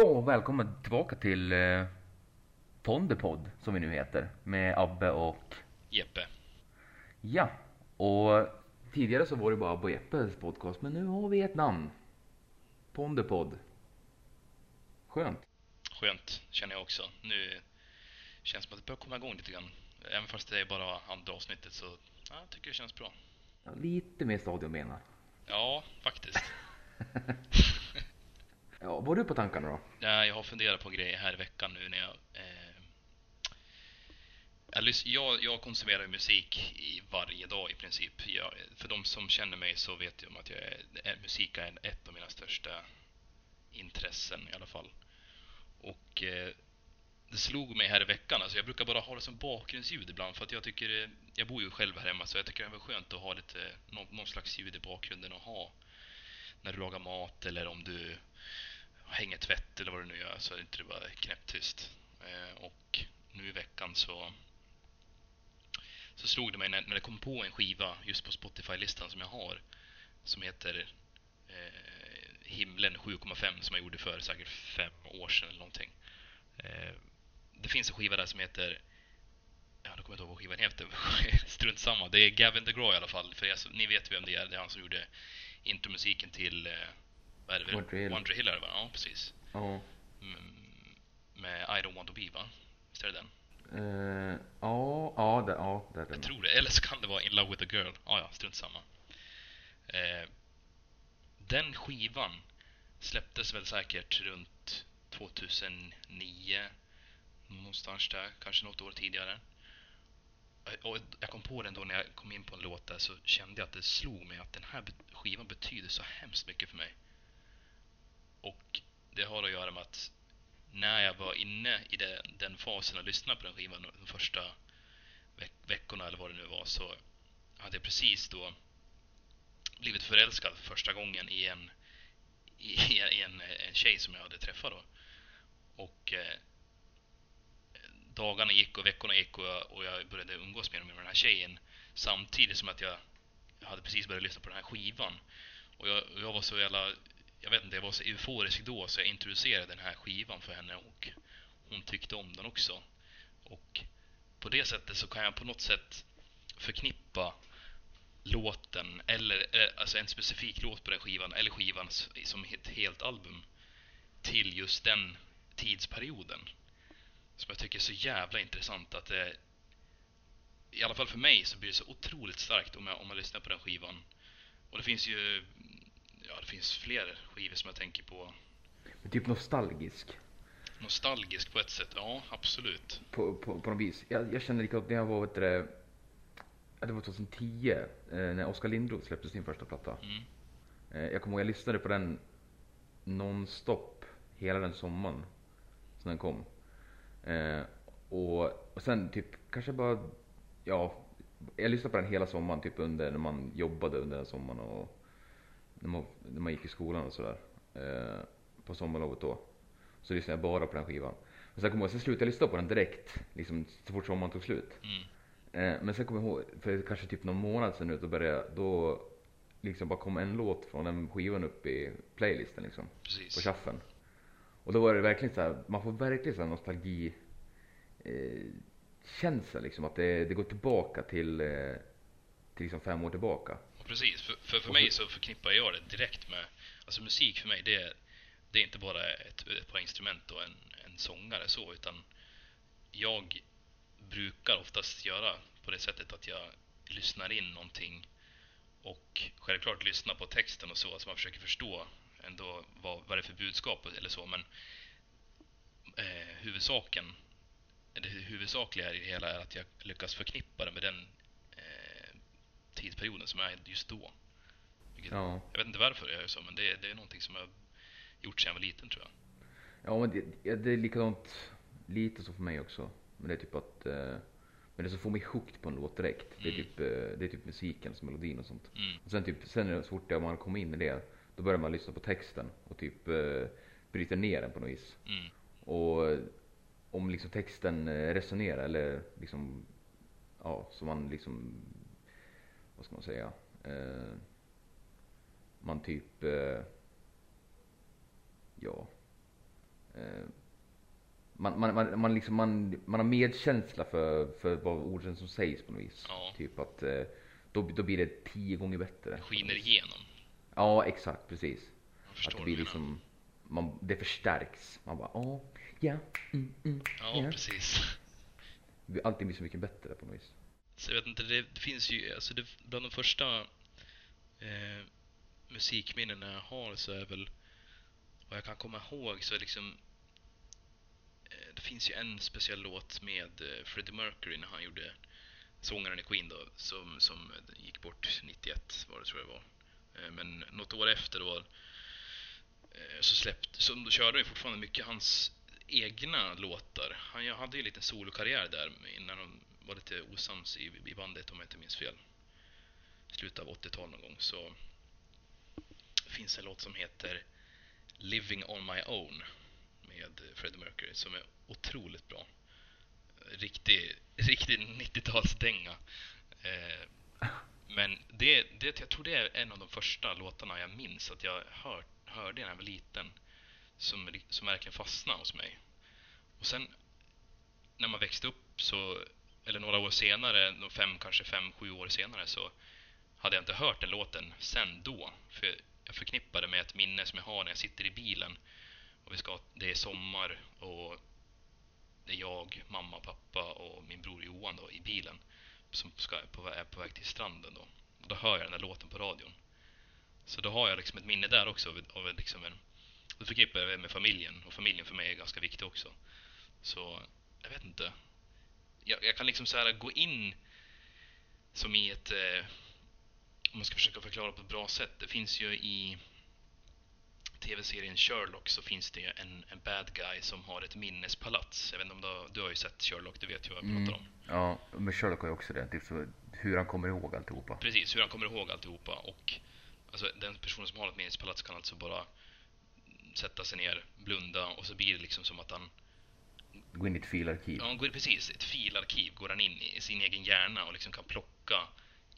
Ja, välkommen tillbaka till Ponderpodd, som vi nu heter, med Abbe och Jeppe. Ja, och tidigare så var det bara Abbe och Jeppes podcast, men nu har vi ett namn. Ponderpodd. Skönt. Skönt, känner jag också. Nu känns det som att det börjar komma igång lite grann. Även fast det är bara andra avsnittet så ja, jag tycker det känns bra. Ja, lite mer stadion menar. Ja, faktiskt. Ja, vad är du på tankarna då? Ja, jag har funderat på grejer här i veckan nu när jag konsumerar musik i varje dag i princip. För de som känner mig så vet jag om att musik är ett av mina största intressen i alla fall. Och det slog mig här i veckan. Alltså jag brukar bara ha det som bakgrundsljud ibland för att jag tycker, jag bor ju själv här hemma så jag tycker det är skönt att ha lite någon slags ljud i bakgrunden att ha när du lagar mat eller om du hänger tvätt eller vad du nu gör så är det inte bara knäpptyst. Och nu i veckan så slog det mig när det kom på en skiva just på Spotify-listan som jag har som heter Himlen 7,5 som jag gjorde för säkert 5 år sedan eller någonting. Det finns en skiva där som heter, ja då kommer jag inte ihåg vad skivan heter, strunt samma. Det är Gavin DeGraw i alla fall, för ni vet vem det är. Det är han som gjorde intromusiken till Wondery Hill, va? Ja, precis. Oh. Med I Don't Want To Be, va? Visst är det den? Ja, jag tror det. Eller så kan det vara In Love With A Girl. Ja, strunt samma. Den skivan släpptes väl säkert runt 2009, någonstans där, kanske något år tidigare. Och jag kom på den då när jag kom in på en låt där, så kände jag att det slog mig att den här skivan betyder så hemskt mycket för mig. Och det har att göra med att när jag var inne i den fasen och lyssnade på den skivan de första veckorna eller vad det nu var, så hade jag precis då blivit förälskad för första gången i en tjej som jag hade träffat då. Och dagarna gick och veckorna gick och jag började umgås med den här tjejen samtidigt som att jag hade precis börjat lyssna på den här skivan. Och jag var så jävla, jag vet inte, jag var så euforisk då så jag introducerade den här skivan för henne och hon tyckte om den också. Och på det sättet så kan jag på något sätt förknippa låten eller alltså en specifik låt på den skivan eller skivan som ett helt album till just den tidsperioden. Som jag tycker är så jävla intressant att det, i alla fall för mig så blir det så otroligt starkt om man lyssnar på den skivan. Och det finns ju, ja det finns fler skivor som jag tänker på. Men typ nostalgisk. Nostalgisk på ett sätt, ja absolut. På något vis. Jag känner lika upp när jag var, det var 2010 när Oskar Lindråd släppte sin första platta. Mm. Jag kommer ihåg jag lyssnade på den nonstop hela den sommaren som den kom. Och sen typ kanske bara, ja, jag lyssnade på den hela sommaren typ under när man jobbade under den sommaren och när man gick i skolan och sådär på sommarlovet då så lyssnade jag bara på den skivan. Men sen kom jag slutade lyssna på den direkt liksom så fort sommaren tog slut. Mm. Men sen kom jag ihåg för kanske typ någon månad sedan ut och började då liksom bara kom en låt från den skivan upp i playlisten liksom. Precis. På chaffen. Och då var det verkligen så här, man får verkligen så här nostalgi känsla liksom att det går tillbaka till liksom 5 år tillbaka. Och precis, för mig så förknippar jag det direkt med, alltså musik för mig det är inte bara ett par instrument och en sångare så, utan jag brukar oftast göra på det sättet att jag lyssnar in någonting och självklart lyssnar på texten och så, alltså man försöker förstå ändå vad det är för budskap eller så, men det huvudsakliga i det hela är att jag lyckas förknippa det med den tidsperioden som är just då. Vilket, ja. Jag vet inte varför jag gör så, men det är någonting som jag gjort sedan jag var liten tror jag. Ja, men det är likadant lite så för mig också, men det är typ att men det som får mig hooked på en låt direkt, mm. det är typ musiken som melodin och sånt. Mm. Och sen så fort man kom in i det då börjar man lyssna på texten och typ bryter ner den på något vis. Mm. Och om liksom texten resonerar eller liksom, ja, så man liksom, vad ska man säga, man typ, ja, Man har medkänsla för vad orden som sägs på något vis. Ja. Typ att då blir det 10 gånger bättre. Det skiner igenom. Ja, exakt, precis. Att det blir liksom, det förstärks. Man bara, ja, precis. Allting blir så mycket bättre på något vis. Så jag vet inte, det finns ju, alltså bland de första musikminnena jag har, så är väl vad jag kan komma ihåg, så är liksom det finns ju en speciell låt med Freddie Mercury när han gjorde, sångaren i Queen då, som gick bort 91 var det, tror jag det var. Men något år efter då så då körde de fortfarande mycket hans egna låtar. Han hade ju en liten solokarriär där innan de var lite osams i bandet, om jag inte minns fel. I slutet av 80-talet någon gång, så finns en låt som heter Living on My Own med Freddie Mercury som är otroligt bra. Riktig 90-talsdänga. Men jag tror det är en av de första låtarna jag minns att jag hörde när jag var liten, som verkligen fastnade hos mig. Och sen när man växte upp, så eller några år senare, 5-7 år senare, så hade jag inte hört den låten sen då, för jag förknippade med ett minne som jag har när jag sitter i bilen och det är sommar och det är jag, mamma, pappa och min bror Johan då i bilen som är på väg till stranden då. Och då hör jag den där låten på radion. Så då har jag liksom ett minne där också av liksom då förknippar jag med familjen, och familjen för mig är ganska viktig också. Så jag vet inte. Jag kan liksom så här gå in som i ett, om man ska försöka förklara på ett bra sätt. Det finns ju i tv-serien Sherlock, så finns det ju en bad guy som har ett minnespalats. Jag vet inte om du har ju sett Sherlock, du vet ju vad jag pratar om. Ja, men Sherlock har ju också det, typ så, hur han kommer ihåg alltihopa. Precis, hur han kommer ihåg alltihopa. Och alltså, den personen som har ett minnespalats kan alltså bara sätta sig ner, blunda, och så blir det liksom som att han går in i ett filarkiv. Ja, han går, precis, ett filarkiv går han in i sin egen hjärna och liksom kan plocka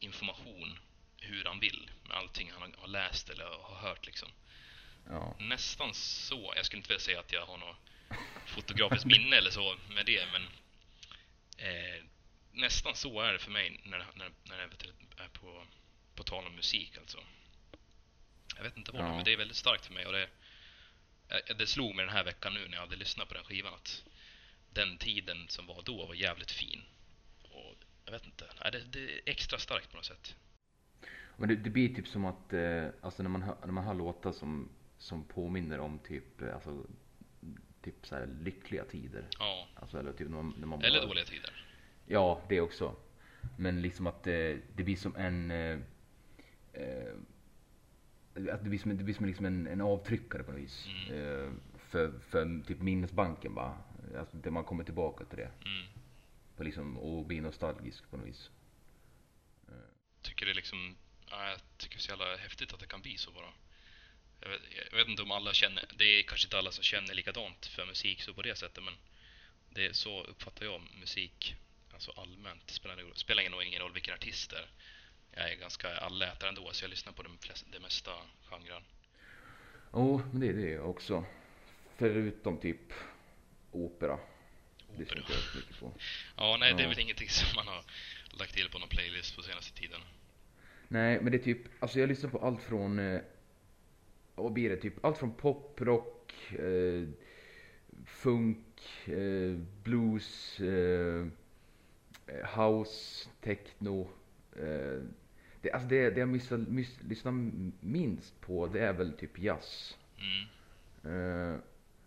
information hur han vill med allting han har läst eller har hört liksom. Ja. Nästan så. Jag skulle inte vilja säga att jag har något fotografiskt minne eller så med det, men nästan så är det för mig när jag är på tal om musik alltså. Jag vet inte vad men det är väldigt starkt för mig, och det slog mig den här veckan nu när jag hade lyssnat på den skivan att den tiden som var då var jävligt fin. Och jag vet inte, det är extra starkt på något sätt. Men det blir typ som att alltså när man hör låtar som påminner om typ, alltså typ så här lyckliga tider. Ja. Alltså, eller typ när man bara, eller dåliga tider. Ja, det också. Men liksom att det blir som en att det blir som liksom en avtryckare på något vis. För typ minnesbanken bara. Alltså det, man kommer tillbaka till det. På liksom, och blir nostalgisk på något vis. Tycker det liksom, jag tycker det är så jävla häftigt att det kan bli så bara. Jag vet inte om alla känner, det är kanske inte alla som känner likadant för musik så på det sättet, men det är så uppfattar jag musik alltså allmänt. Spelar ingen roll vilken artist det är. Jag är ganska allätare ändå, så jag lyssnar på det mesta genren. Ja, men det är det också. Förutom typ opera. Det är mycket på. Ja, nej, det är väl ingenting som man har lagt till på någon playlist på senaste tiden. Nej, men det är typ, alltså jag lyssnar på allt från vad blir det, typ allt från pop, rock, funk, blues, house, techno. Det jag lyssnar minst på, det är väl typ jazz.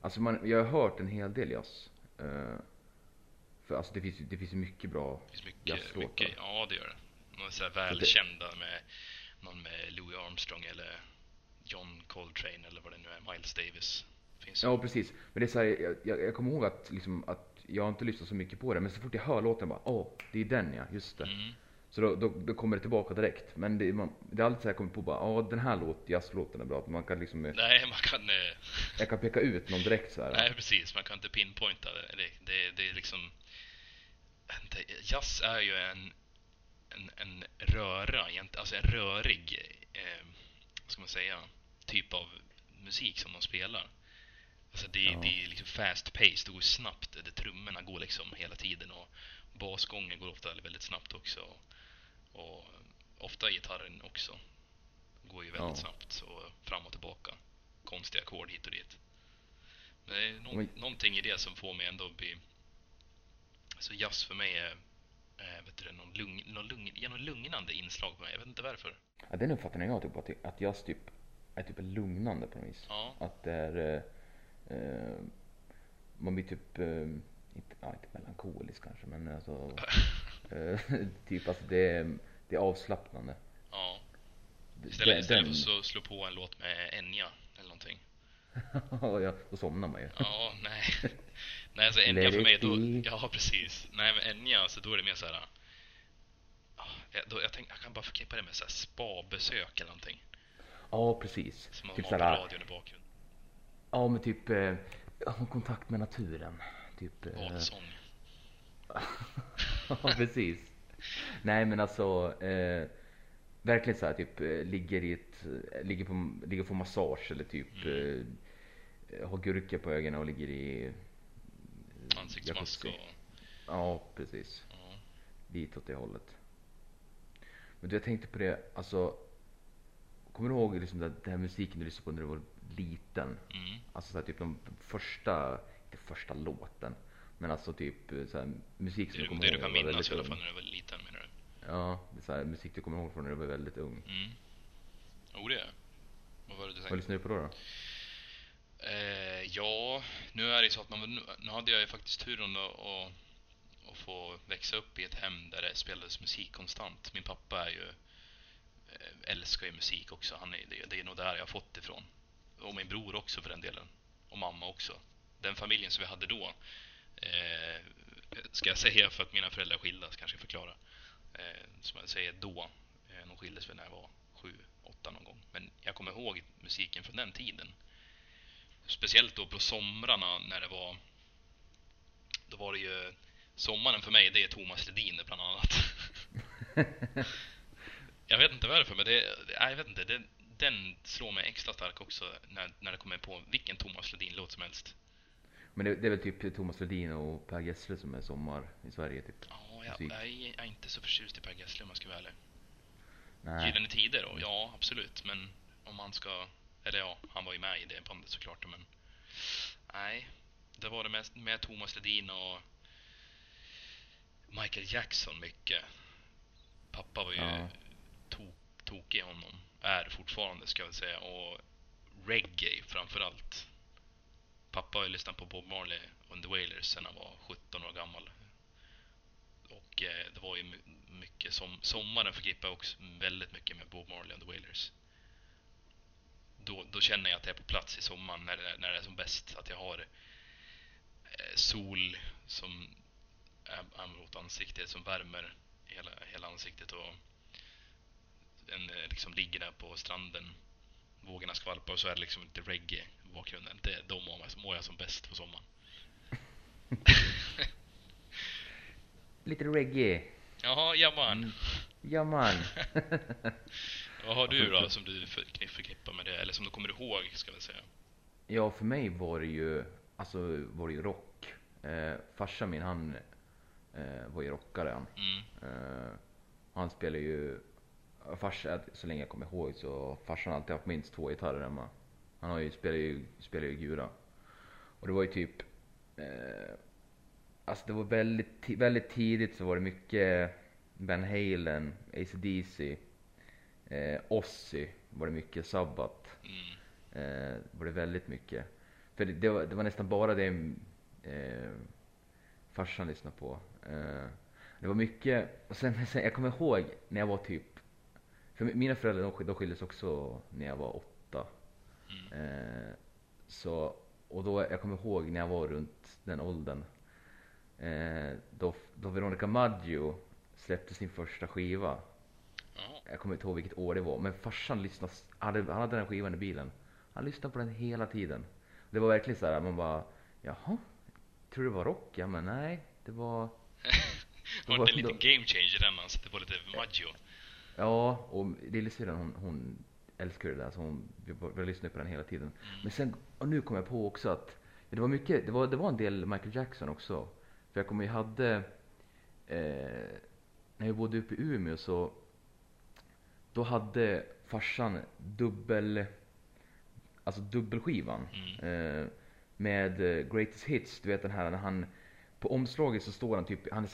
Alltså jag har hört en hel del jazz. För alltså det finns mycket bra. Det finns mycket, ja det gör det. Några så här välkända med någon med Louis Armstrong eller John Coltrane eller vad det nu är, Miles Davis. Finns ja, precis. Men det är så här, jag kommer ihåg att liksom att jag inte lyssnat så mycket på det, men så fort jag hör låten bara, det är den, ja, just det. Så då kommer det tillbaka direkt. Men det är alltid så här, jag kommer på bara, den här jazzlåten är bra. Man kan liksom, jag kan peka ut någon direkt så här. Nej, precis, man kan inte pinpointa det. Det är liksom, jazz är ju en röra, alltså en rörig vad ska man säga, typ av musik som de spelar. Alltså det är liksom fast paced, det går snabbt. Det trummorna går liksom hela tiden och basgången går ofta väldigt snabbt också. Och ofta gitarren också går ju väldigt snabbt och fram och tillbaka. Konstiga ackord hit och dit. Men det är någonting i det som får mig ändå bli... Alltså jazz för mig är någon lugnande inslag på mig. Jag vet inte varför. Ja, det är en uppfattning jag har typ, att jazz typ är typ lugnande på något vis. Ja. Att det är... man blir typ... inte melankolisk kanske, men alltså... typ alltså det är avslappnande. Ja. Istället för så slå på en låt med Enya eller någonting. Ja, då somnar man ju. Ja, nej. Nej, alltså Enya för mig då... Ja, precis. Nej, men Enya, alltså då är det mer så här... Jag kan bara förknippa det med så här spa-besök eller någonting. Ja, precis. Som man typ har på radion i bakgrunden. Ja, men typ... kontakt med naturen. Typ... Sång. Ja, precis. Nej, men alltså... verkligen så här typ ligger på massage eller typ har gurka på ögonen och ligger i ansiktsmask och... Ja, precis. Lite åt det hållet. Men du, jag tänkte på det, alltså kommer du ihåg liksom den här musiken du lyssnade på när du var liten? Alltså så här, typ inte första låten, men alltså typ så här musik som kommer ihåg. Det du kan minnas i alla fall när du var liten, menar du? Ja, det är så här, musik du kommer ihåg från när du var väldigt ung. Det är. Vad var det du tänkte? Vad lyssnade du på då? Ja, nu är det så att nu hade jag ju faktiskt turen att få växa upp i ett hem där det spelades musik konstant. Min pappa är ju älskar ju musik också. Det är nog där jag har fått ifrån. Och min bror också för den delen. Och mamma också. Den familjen som vi hade då. Ska jag säga för att mina föräldrar skildas, kanske förklara. Som jag säger då, de skildes väl när jag var 7-8 någon gång. Men jag kommer ihåg musiken från den tiden. Speciellt då på somrarna när det var... Då var det ju... Sommaren för mig, det är Thomas Ledin bland annat. Jag vet inte varför, men den slår mig extra stark också när det kommer på vilken Thomas Ledin-låt som helst. Men det är väl typ Thomas Ledin och Per Gessle som är sommar i Sverige typ. Jag är inte så förtjust i Per Gessle om man ska vara ärlig. Gyllene tider då? Ja, absolut. Men om man ska... Eller ja, han var ju med i det bandet såklart. Men nej, det var det med Thomas Ledin och Michael Jackson mycket. Pappa var ju tokig i honom. Är fortfarande, ska jag säga. Och reggae framförallt. Pappa har ju lyssnat på Bob Marley and the Wailers sen han var 17 år gammal. Och det var ju mycket sommaren förknippar också väldigt mycket med Bob Marley and the Wailers. Då känner jag att jag är på plats i sommaren när det är som bäst. Att jag har sol som är mot ansiktet, som värmer hela ansiktet. Och en liksom ligger där på stranden, vågorna skvalpar och så är det liksom lite reggae i bakgrunden. Då mår jag som bäst på sommaren. Lite reggae. Jaha, jamman. Vad har du då som du förknippar med det? Eller som du kommer ihåg, ska jag säga. Ja, för mig var det ju rock. Farsan min, han var ju rockare han. Han spelar ju farsan, så länge jag kommer ihåg så farsan alltid haft minst 2 gitarrer hemma. Han har ju spelar ju gura. Och det var ju typ alltså det var väldigt, väldigt tidigt så var det mycket Van Halen, AC/DC, Ozzy, var det mycket Sabbath. Var det väldigt mycket. För det var nästan bara det farsan lyssnade på. Det var mycket, och sen jag kommer ihåg när jag var typ, för mina föräldrar de skildes också när jag var 8. Och då jag kommer ihåg när jag var runt den åldern. Då Veronica Maggio släppte sin första skiva. Jag kommer inte ihåg vilket år det var, men farsan lyssnade, han hade den skivan i bilen. Han lyssnade på den hela tiden. Det var verkligen så här, man bara jaha, tror det var rock? Ja, men nej, det var det var en liten game changer där man satte på lite Maggio. Ja, och lillsyrran hon älskar det där, så hon lyssnade på den hela tiden. Men sen, och nu kommer jag på också att Men det var mycket, det var en del Michael Jackson också. För jag kommer ju hade, när jag bodde uppe i Umeå så, då hade farsan dubbelskivan med Greatest Hits, du vet den här när han, på omslaget så står han typ, han är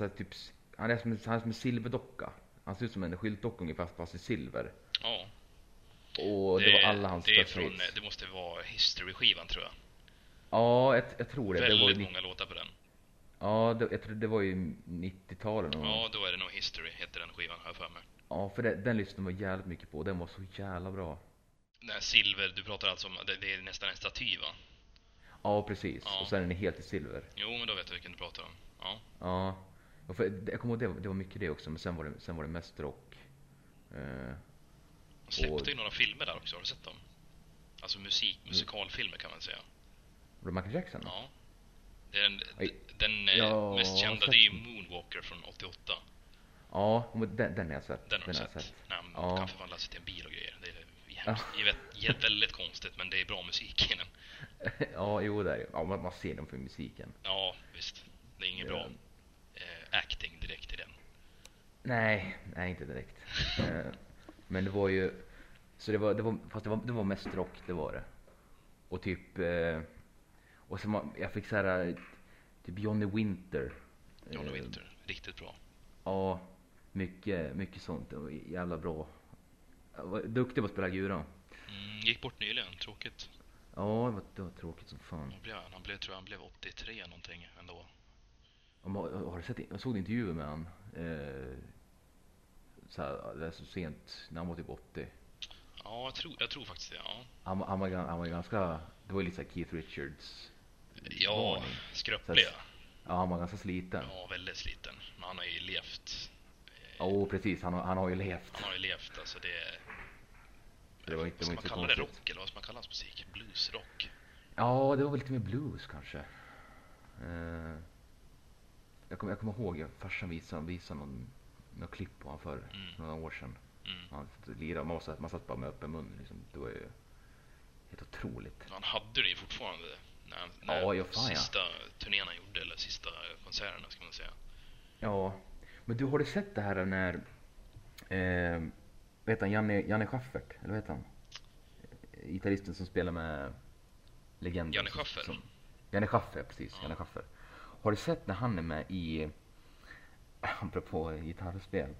som en silverdocka. Han ser ut som en skyltdockunge fast i silver. Ja. Och det var alla hans hits. Det måste vara History-skivan tror jag. Ja, jag tror det. Väldigt det var många låtar på den. Ja, jag tror det var ju 90-talen. Och... ja, då är det nog History, heter den skivan här för mig. Ja, för den lyssnade man jävligt mycket på. Den var så jävla bra. Nej, silver, du pratar alltså om, det är nästan en staty va? Ja, precis. Ja. Och sen är den helt i silver. Jo, men då vet jag vilken du pratar om. Ja. Ja. Jag kommer ihåg det var mycket det också, men sen var det mest rock. De släppte ju några filmer där också, har du sett dem? Alltså musikalfilmer kan man säga. Michael Jackson? Ja. Det är den mest kända, det är ju Moonwalker från 88. Ja, den har jag sett. Den har jag sett. Nej, man kan förvandla sig till en bil och grejer. Det är väldigt konstigt, men det är bra musik i den. Ja, jo, det är ju. Ja, man ser dem för musiken. Ja, visst. Det är ingen bra acting direkt i den. Nej, inte direkt. Men det var ju... så det var mest rock, det var det. Och typ... och sen jag fick så här... typ Johnny Winter, riktigt bra. Ja, mycket sånt. Det var jävla bra. Jag var duktig på att spela gura. Gick bort nyligen, tråkigt. Ja, det var tråkigt som fan. Han blev 83 någonting ändå. Har du sett, jag såg en intervju med han så sent när han var typ 80. Ja, jag tror faktiskt det, ja. Han var ganska, det var lite så här Keith Richards. Ja, skröpliga. Ja, han var ganska sliten. Ja, väldigt sliten. Men han har ju levt. Ja, precis. Han har ju levt. Han har ju levt, alltså det... det var inte, ska man kalla det rock eller vad ska man kalla hans musik? Bluesrock? Ja, det var väl lite mer blues kanske. Jag kommer ihåg att farsan visade någon klipp på han för några år sedan. Han lirade, man satt bara med öppen mun liksom. Det var ju helt otroligt. Han hade det ju fortfarande när turnén han gjorde, eller sista konserterna ska man säga. Ja, men du har du sett det här när vet han Janne Schaffer, eller vet han? Gitarristen som spelar med legenden. Janne Schaffer. Janne Schaffer, precis, ja. Janne Schaffer. Har du sett när han är med i, apropå gitarrspel,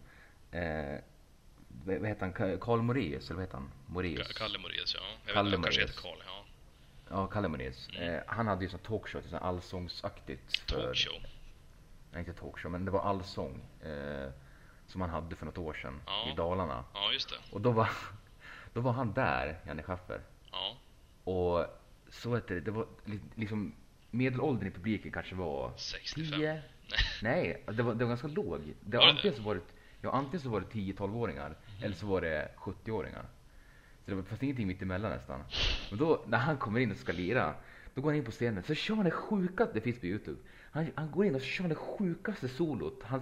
vad heter han? Calle Morris, eller vad heter han? Morris. Calle Morris, ja. Jag kanske heter Calle, ja. Ja, Calle Morris. Han hade ju sån talkshow, sån allsångsaktigt. Talkshow? Nej, inte talkshow, men det var allsång som han hade för något år sedan i Dalarna. Ja, just det. Och då var han där, Janne Schaffer. Ja. Och så heter det var liksom... medelåldern i publiken kanske var 65. 10. Nej, det var ganska låg. Det var antingen så var det 10-12-åringar eller så var det 70-åringar. Så det var fast ingenting mitt emellan nästan. Men då när han kommer in och ska lira, då går han in på scenen så kör han det sjukaste, det finns på YouTube. Han går in och kör det sjukaste solot. Han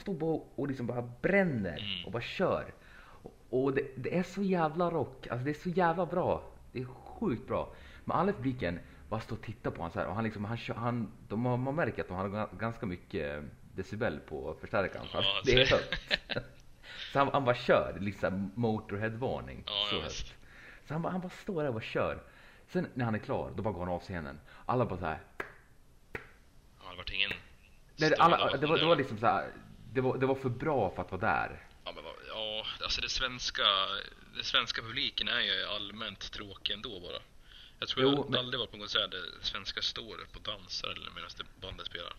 står bara och liksom bara bränner och bara kör. Och det är så jävla rock. Alltså det är så jävla bra. Det är sjukt bra. Men alla i publiken bara stå och titta på han så här, och han liksom man märker att de har ganska mycket decibel på förstärkaren. Ja, det är högt. Så han bara kör liksom Motorhead-varning, så högt. Så han bara står där och bara kör. Sen när han är klar, då bara går han av scenen. Alla bara så här. Ja, det var ingen. Nej, alla, det var liksom så här, det var för bra för att vara där. Ja, men ja, alltså det svenska publiken är ju allmänt tråkig ändå bara. Jag tror jag aldrig varit på en konsert där svenska står på dansar eller medan bandet spelar.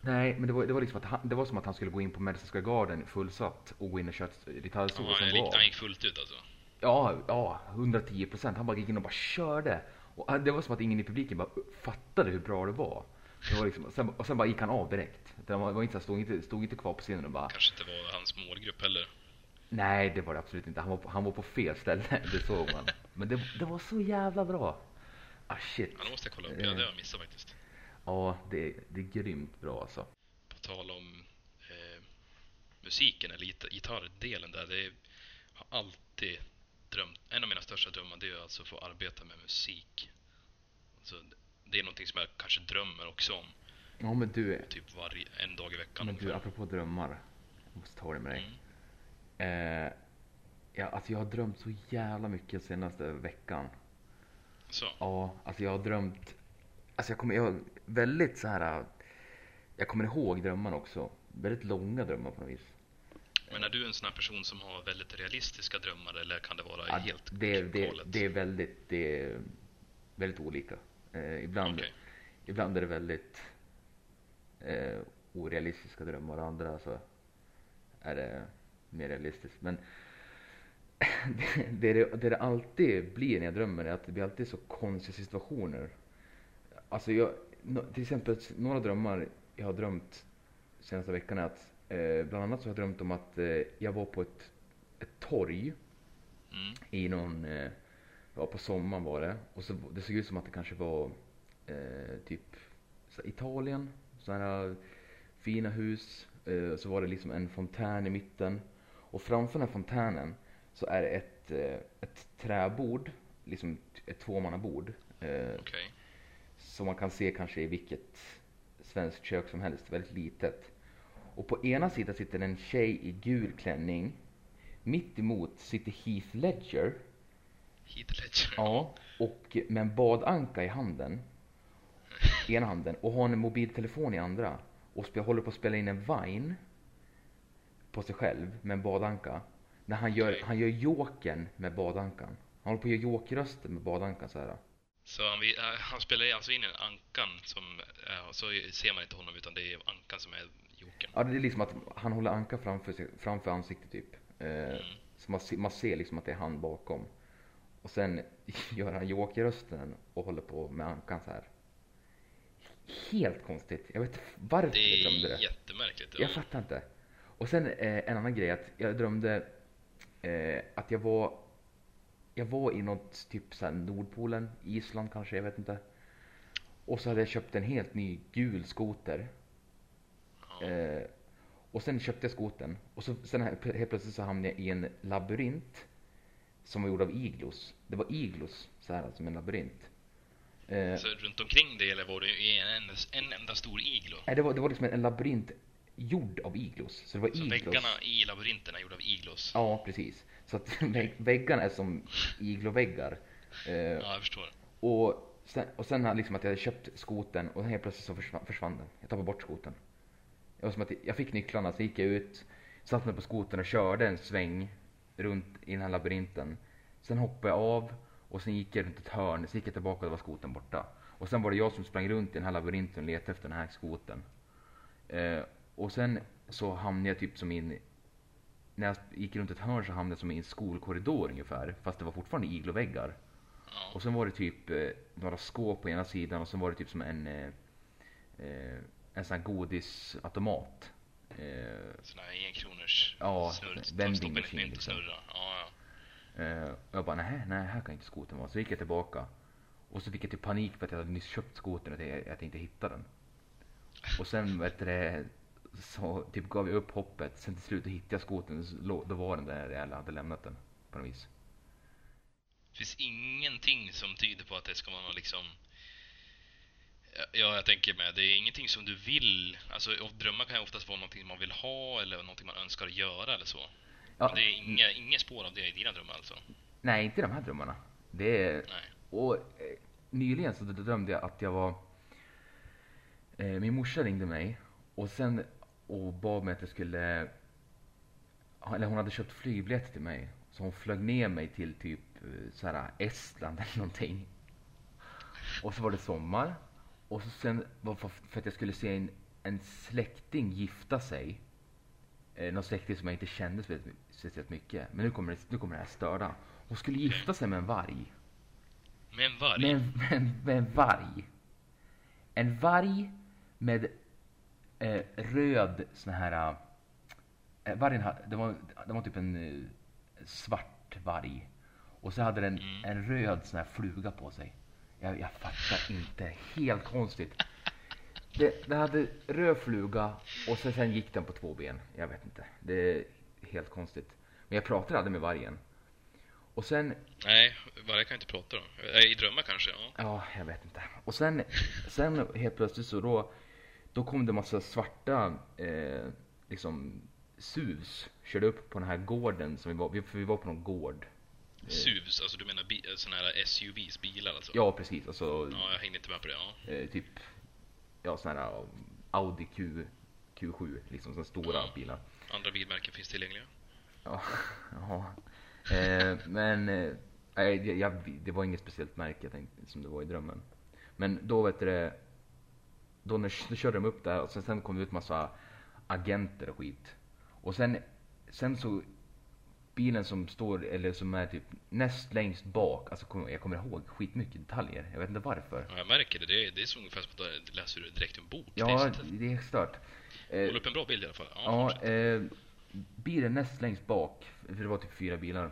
Nej, men det var liksom att det var som att han skulle gå in på Madison Square Garden fullsatt och gå in och köra gitarrsolo som var. Ja, han gick fullt ut alltså. Ja, 110%. Han bara gick in och bara körde. Och det var som att ingen i publiken bara fattade hur bra det var. Det var liksom, sen bara gick han av direkt. Det var inte så stod inte kvar på scenen och bara. Kanske inte var hans målgrupp heller. Nej, det var det absolut inte. Han var på fel ställe, det såg man. Men det var så jävla bra. Ah, shit. Ja, då måste jag kolla upp. Ja, det har jag missat faktiskt. Ja, det är grymt bra alltså. På tal om musiken eller gitarrdelen där. Det har alltid drömt. En av mina största drömmar det är alltså att få arbeta med musik. Alltså, det är någonting som jag kanske drömmer också om. Ja, men du är... Typ en dag i veckan. Men du, apropå drömmar. Jag måste ta det med dig. Alltså jag har drömt så jävla mycket senaste veckan. Så? Ja, alltså jag har drömt... Alltså jag kommer ihåg drömmarna också. Väldigt långa drömmar på något vis. Men är du en sån här person som har väldigt realistiska drömmar, eller kan det vara helt galet? Det är väldigt olika. Ibland är det väldigt orealistiska drömmar, och andra så är det mer realistiskt. Men det alltid blir när jag drömmer är att det blir alltid så konstiga situationer. Alltså till exempel några drömmar jag har drömt senaste veckan är att bland annat så har jag drömt om att jag var på ett torg i någon, på sommaren var det, och så det såg ut som att det kanske var typ så Italien, sådana fina hus, så var det liksom en fontän i mitten, och framför den här fontänen så är det ett träbord, liksom ett tvåmannabord, okay, som man kan se kanske i vilket svenskt kök som helst, väldigt litet. Och på ena sidan sitter en tjej i gul klänning. Mitt emot sitter Heath Ledger. Ja, och med en badanka i handen. Ena handen. Och har en mobiltelefon i andra. Och håller på att spela in en Vine på sig själv med en badanka. När han gör joken med badankan. Han håller på att göra jokrösten med badankan så här. Så han spelar alltså in en ankan som, så ser man inte honom, utan det är ankan som är joken. Ja, det är liksom att han håller ankan framför ansiktet typ. Så man ser liksom att det är han bakom. Och sen gör han jokerrösten och håller på med ankan så här. Helt konstigt. Jag vet varför jag drömde det. Det är jättemärkligt. Jag fattar inte. Och sen en annan grej att jag drömde att jag var i något typ så här Nordpolen, Island kanske, jag vet inte. Och så hade jag köpt en helt ny gul skoter. Och sen köpte jag skoten. Och sen helt plötsligt så hamnade jag i en labyrint som var gjord av iglos. Det var iglos, så här, som en labyrint. Så runt omkring det, eller var det en enda stor iglo? Nej, det var liksom en labyrint gjord av iglos. Så det var iglos. Väggarna i labyrinterna gjord av iglos. Ja, precis. Så att väggarna är som igloväggar. Ja, jag förstår. Och sen liksom att jag hade köpt skoten, och helt plötsligt så försvann den. Jag tappade bort skoten. Det var som att jag fick nycklarna, så gick jag ut, satt mig på skoten och körde en sväng runt i den här labyrinten. Sen hoppade jag av, och sen gick jag runt ett hörn, så gick jag tillbaka och då var skoten borta. Och sen var det jag som sprang runt i den här labyrinten och letade efter den här skoten. Och sen så hamnade jag typ som in... När jag gick runt ett hörn så hamnade jag som i en skolkorridor ungefär. Fast det var fortfarande igloväggar. Och sen var det typ några skåp på ena sidan, och sen var det typ som en sån här godisautomat. Sån här 1-kronors vendingmaskin. Liksom. Jag bara, nej, här kan inte skoten vara. Så gick jag tillbaka. Och så fick jag till panik för att jag hade nyss köpt skoten och att jag inte hittade den. Och sen så typ gav jag upp hoppet. Sen till slut hittade jag skoten. Då var den där jag hade lämnat den på något vis. Det finns ingenting som tyder på att det ska vara liksom... Ja, jag tänker med. Det är ingenting som du vill. Alltså, drömmar kan ju oftast vara någonting man vill ha eller någonting man önskar göra eller så. Ja. Det är inga spår av det i dina drömmar alltså. Nej, inte de här drömmarna. Det är... Nej. Och nyligen så drömde jag att jag var... min morsa ringde mig och bad mig att jag skulle... Eller hon hade köpt flygbiljetter till mig. Så hon flög ner mig till typ så här Estland eller någonting. Och så var det sommar. Och så sen för att jag skulle se en släkting gifta sig. Någon släkting som jag inte kände speciellt mycket. Men nu kommer det här störda. Hon skulle gifta sig med en varg. Med en varg? Med en varg. En varg med röd sån här... vargen, det var typ en svart varg. Och så hade den en röd sån här fluga på sig. Jag fattar inte. Helt konstigt. Det hade röd fluga och sen gick den på 2 ben. Jag vet inte. Det är helt konstigt. Men jag pratade aldrig med vargen. Och sen... Nej, vad jag kan inte prata om. I drömmar kanske, ja. Ja, jag vet inte. Och sen helt plötsligt så då kom det en massa svarta liksom sus. Körde upp på den här gården som vi var på någon gård. SUVs, alltså du menar sådana här SUVs, bilar alltså? Ja, precis. Alltså, ja, jag hängde inte med på det, ja. Typ, ja, sådana här Audi Q7, liksom sådana stora bilar. Andra bilmärken finns tillgängliga. Ja, ja. Men det var inget speciellt märke, jag tänkte, som det var i drömmen. Men då vet du, då körde de upp där och sen kom det ut massa agenter och skit. Och sen så bilen som står, eller som är typ näst längst bak, alltså jag kommer ihåg skitmycket detaljer, jag vet inte varför. Ja, jag märker det, det är så ungefär som att läser du direkt en bok. Ja, det är stört. Håll upp en bra bild i alla fall. Ja, bilen näst längst bak, för det var typ 4 bilar.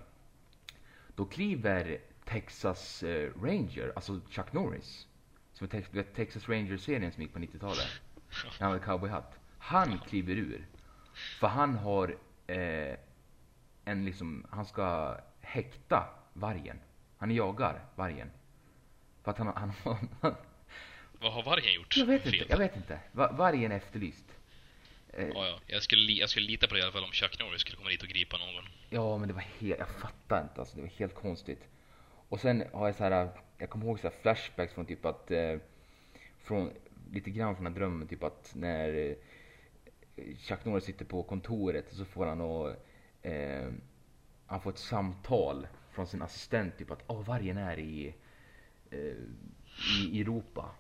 Då kliver Texas Ranger, alltså Chuck Norris, som är Texas Ranger-serien som gick på 90-talet. Han hade cowboyhatt. Han kliver ur, för han har... en liksom, han ska häkta vargen. Han jagar vargen. För att han vad har vargen gjort? Jag vet inte. Vargen är efterlyst. Ja. Jag skulle lita på det i alla fall om Chuck Norris skulle komma dit och gripa någon. Ja, men det var jag fattar inte. Alltså, det var helt konstigt. Och sen har jag så här, jag kommer ihåg så här flashbacks från typ att från lite grann från den drömmen typ att när Chuck Norris sitter på kontoret så får han han får ett samtal från sin assistent typ att vargen är i Europa.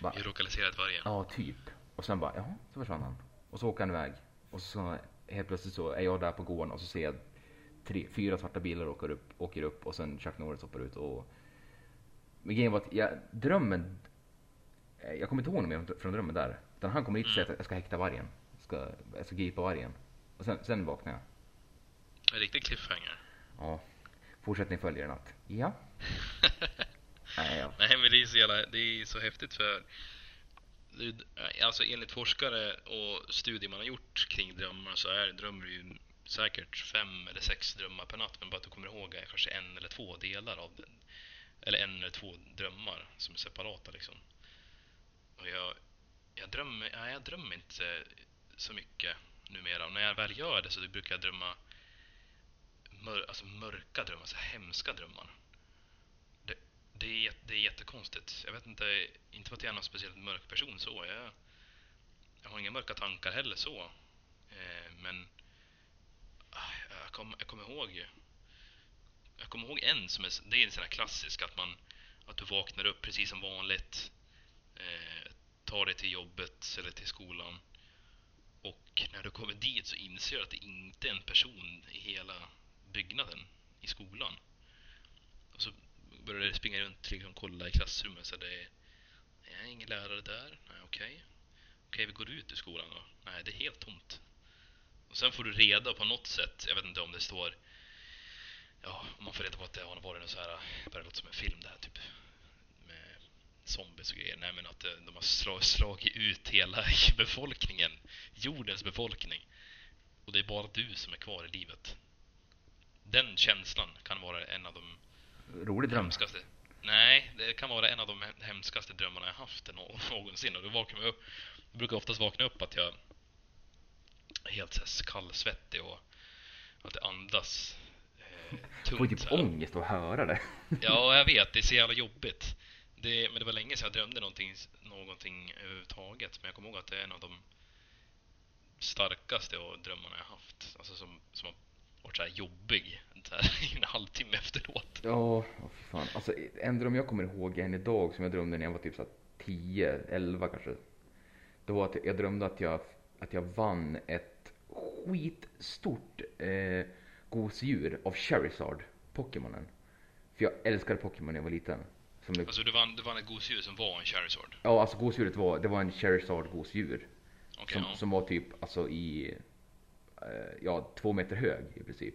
Bara, i lokaliserat vargen. Ja, typ. Och sen bara, jaha, så försvann han. Och så åker han iväg. Och så helt plötsligt så är jag där på gården och så ser jag 4 svarta bilar åker upp och sen Chuck Norris hoppar ut. Och men grejen var att jag kommer inte ihåg mer från drömmen där. Utan han kommer hit och säger att jag ska häkta vargen. Jag ska gripa vargen. Och sen vaknar jag. En riktig cliffhanger. Ja. Fortsättning följer en natt. Ja. Nej, men det är så häftigt för... Alltså enligt forskare och studier man har gjort kring drömmar så är drömmar ju säkert 5 eller 6 drömmar per natt. Men bara att du kommer ihåg är kanske 1 eller 2 delar av den. Eller 1 eller 2 drömmar som är separata liksom. Och jag drömmer inte så mycket numera. Och när jag väl gör det så brukar jag drömma... alltså mörka drömmar, så hemska drömmar. Det är jättekonstigt. Jag vet inte för att jag är någon speciellt mörk person så. Jag har inga mörka tankar heller så. Men jag kommer ihåg en som är, det är en sån här klassisk att du vaknar upp precis som vanligt, tar dig till jobbet eller till skolan. Och när du kommer dit så inser du att det inte är en person i hela byggnaden i skolan. Och så började jag springa runt och liksom kolla i klassrummet så det är ingen lärare där. Nej, okej, vi går ut ur skolan då. Nej, det är helt tomt. Och sen får du reda på något sätt. Jag vet inte om det står, ja, om man får reda på att det har varit något så här, bara låter som en film det här typ med zombies och grejer. Nej, men att de har slagit ut hela befolkningen, jordens befolkning. Och det är bara du som är kvar i livet. Den känslan kan vara en av de hemskaste. Nej, det kan vara en av de hemskaste drömmarna jag haft någonsin. Och jag brukar oftast vakna upp att jag är helt så kallsvettig och att det andas tungt. Får typ ångest att höra det. Ja, jag vet, det är så jävla jobbigt. Men det var länge sedan jag drömde någonting överhuvudtaget. Men jag kommer ihåg att det är en av de starkaste drömmarna jag haft. Alltså som har varit så här jobbig i en halvtimme efteråt. Ja, för fan. Alltså, en dröm jag kommer ihåg än idag som jag drömde när jag var typ så 10, 11 kanske. Det var att jag drömde att jag vann ett skitstort gosedjur av Charizard, Pokémonen. För jag älskade Pokémon när jag var liten. Alltså du vann ett gosedjur som var en Charizard? Ja, alltså gosedjuret det var en Charizard gosedjur. Okay, som var typ alltså i... 2 meter hög i princip.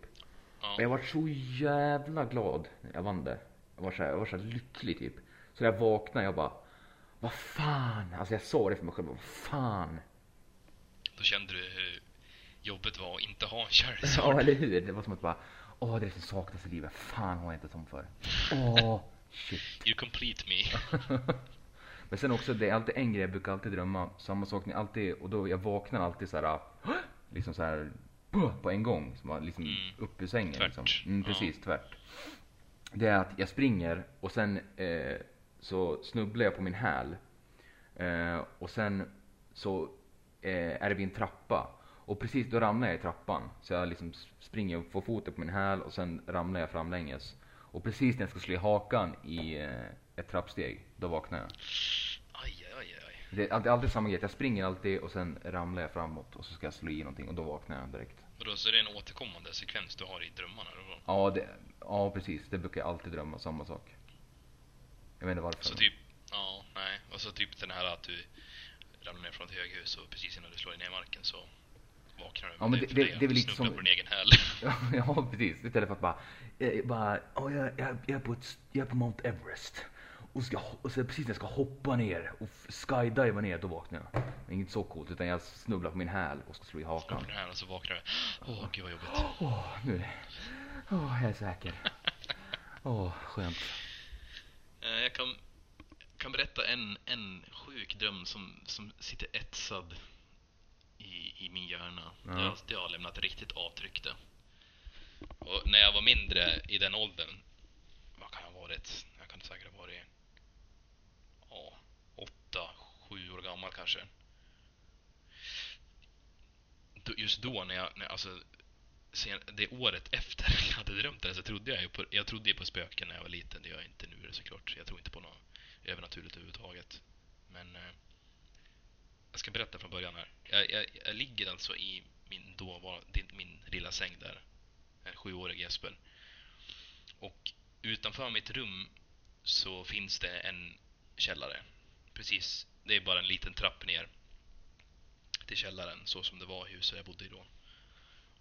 Ja. Och jag var så jävla glad när jag vann det. Jag var så här lycklig typ. Så när jag vaknade jag bara, vad fan. Alltså jag sa det för mig själv, vad fan. Då kände du hur jobbet var att inte ha en Charizard. Ja, eller hur. Det var som att bara, Åh, det är som saknas i livet. Fan har jag inte som för. Åh, shit. You complete me. Men sen också, det är alltid en grej jag brukar alltid drömma. Samma sak ni alltid, och då jag vaknar alltid så här, liksom så här på en gång, som var liksom upp i sängen. Tvärt. Liksom. Mm, precis, tvärt. Det är att jag springer och sen så snubblar jag på min häl. Och sen så är det vid en trappa. Och precis då ramlar jag i trappan. Så jag liksom springer och får foten på min häl och sen ramlar jag framlänges. Och precis när jag ska slå i hakan i ett trappsteg, då vaknar jag. Aj, aj, aj. Det är alltid samma grej. Jag springer alltid och sen ramlar jag framåt och så ska jag slå i någonting och då vaknar jag direkt. Och då så är det en återkommande sekvens du har i drömmarna? Eller? Ja, ja, precis. Det brukar jag alltid drömma, samma sak. Jag vet inte varför. Så typ, ja, nej. Och så typ den här att du ramlar ner från ett höghus och precis innan du slår ner i marken så... Ja, men det är väl lite som... ja, precis. Istället för att jag är på Mount Everest. Och så precis när jag ska hoppa ner och skydiva ner, då vaknar jag. Det är inget så coolt, utan jag snubblar på min häl och ska slå i hakan. Snubblar på häl och så vaknar jag. Åh, gud vad jobbigt. Jag är säker. Skönt. Jag kan berätta en sjuk dröm som sitter etsad i min hjärna. Det har lämnat riktigt avtryck det. Och när jag var mindre i den åldern, vad kan jag ha varit? Jag kan säkert ha varit 8-7 år gammal kanske. Just då det året efter jag hade drömt det, så trodde jag trodde på spöken när jag var liten. Det gör jag inte nu såklart. Jag tror inte på något övernaturligt överhuvudtaget. Men jag ska berätta från början här. Jag ligger alltså i min lilla säng där. En 7-årig Jesper. Och utanför mitt rum så finns det en källare. Precis, det är bara en liten trapp ner till källaren. Så som det var i huset jag bodde i då.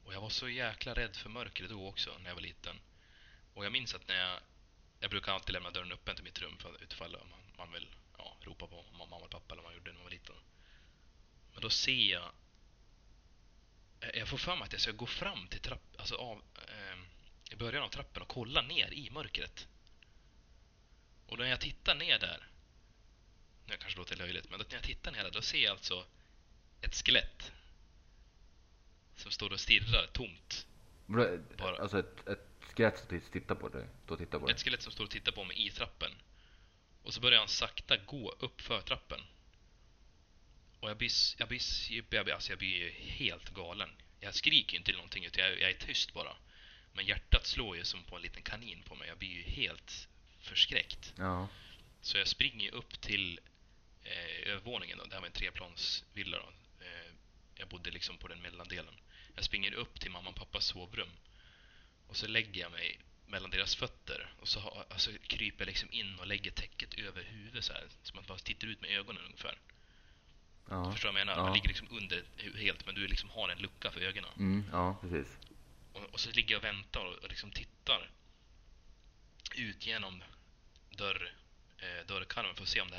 Och jag var så jäkla rädd för mörkret då också när jag var liten. Och jag minns att jag brukar alltid lämna dörren öppen till mitt rum. För att utfalla om man vill ropa på mamma eller pappa eller vad man gjorde när man var liten. Men då ser jag får för mig att jag ska gå fram till i början av trappen och kolla ner i mörkret. Och när jag tittar ner där, det kanske låter löjligt, men när jag tittar ner där, då ser jag alltså ett skelett som står och stirrar tomt. Bara. Alltså ett skelett som tittar på dig? Ett skelett som står och tittar på mig i trappen. Och så börjar han sakta gå upp för trappen. Och jag blir helt galen. Jag skriker inte någonting, utan jag är tyst bara. Men hjärtat slår ju som på en liten kanin på mig. Jag blir ju helt förskräckt. Ja. Så jag springer upp till övervåningen. Då. Det här var en treplansvilla. Då. Jag bodde liksom på den mellandelen. Jag springer upp till mamma och pappas sovrum. Och så lägger jag mig mellan deras fötter. Och så kryper jag liksom in och lägger täcket över huvudet. Så här, som att man tittar ut med ögonen ungefär. Ja, förstår vad jag menar? Ja. Man ligger liksom under helt, men du liksom har en lucka för ögonen. Mm, ja, precis. Och så ligger jag och väntar och liksom tittar ut genom dörrkarmen för att se om det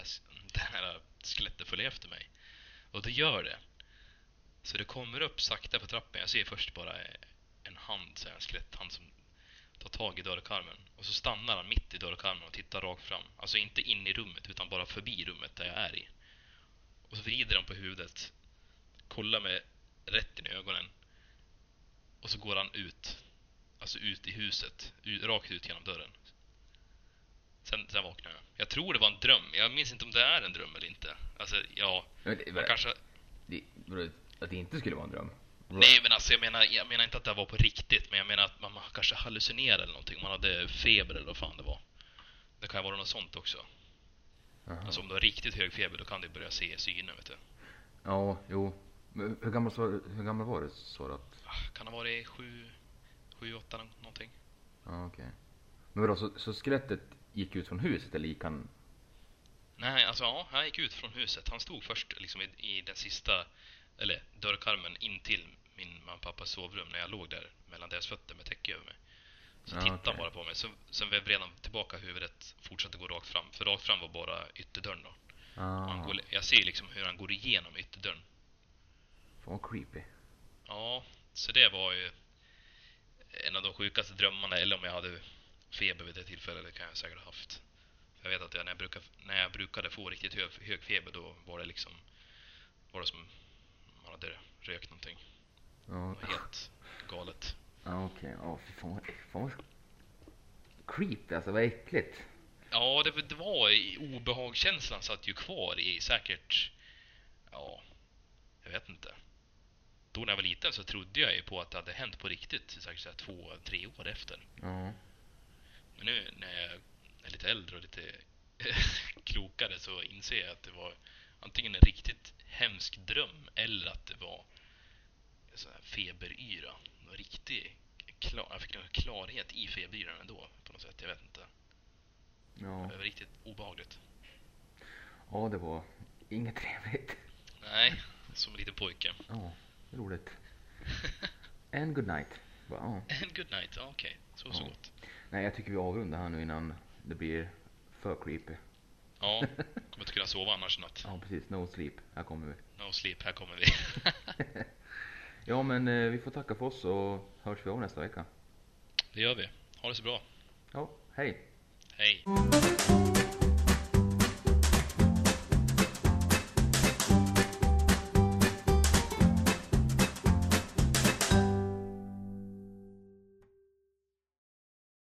här skelettet följer efter mig. Och det gör det. Så det kommer upp sakta på trappen. Jag ser först bara en hand, så här, en skeletthand som tar tag i dörrkarmen. Och så stannar han mitt i dörrkarmen och tittar rakt fram. Alltså inte in i rummet, utan bara förbi rummet där jag är i. Och så vrider han på huvudet, kollar mig rätt in i ögonen. Och så går han ut. Alltså ut i huset. Rakt ut genom dörren. Sen vaknar jag. Jag tror det var en dröm. Jag minns inte om det är en dröm eller inte. Alltså, ja. Att det inte skulle vara en dröm? Nej, men alltså jag menar inte att det var på riktigt. Men jag menar att man kanske hallucinerade eller någonting. Man hade feber eller vad fan det var. Det kan ju vara något sånt också. Aha. Alltså om du har riktigt hög feber, då kan du börja se synen, vet du. Ja, jo. Men hur gammal var du så att? Kan det ha varit 7-8 någonting. Ja, okej. Okay. Men då, så skelettet gick ut från huset eller gick han? Nej, alltså ja, han gick ut från huset. Han stod först liksom i den sista, eller dörrkarmen in till min mamma och pappas sovrum när jag låg där mellan deras fötter med täcke över mig. Så tittade bara på mig. Sen vävde redan tillbaka huvudet, fortsatte gå rakt fram. För rakt fram var bara ytterdörren då. Jag ser liksom hur han går igenom ytterdörren. Fan creepy. Ja, så det var ju en av de sjukaste drömmarna, eller om jag hade feber vid det tillfället, det kan jag säkert ha haft. Jag vet att jag, när jag brukade få riktigt hög feber, då var det liksom, var det som man hade rökt någonting. Ja. Det var helt galet. Ja, okej. Ja, fan creepy, alltså, vad äckligt. Ja, det var obehagskänslan satt ju kvar i säkert, ja, jag vet inte. Då när jag var liten så trodde jag ju på att det hade hänt på riktigt, säkert så här 2-3 år efter. Ja. Men nu när jag är lite äldre och lite klokare så inser jag att det var antingen en riktigt hemsk dröm eller att det var en sån här feberyra. En riktig jag fick någon klarhet i feberyran ändå på något sätt, jag vet inte. Ja. Det var riktigt obehagligt. Ja, det var inget trevligt. Nej, som en liten pojke. Ja, roligt. And good night. Wow. And good night, ja, okej. Okay. Så gott. Nej, jag tycker vi avrundar här nu innan det blir för creepy. Ja, kommer inte kunna sova annars natt. Ja, precis. No sleep, här kommer vi. No sleep, här kommer vi. Ja, men vi får tacka för oss och hörs vi av nästa vecka. Det gör vi. Ha det så bra. Ja, hej. Hej.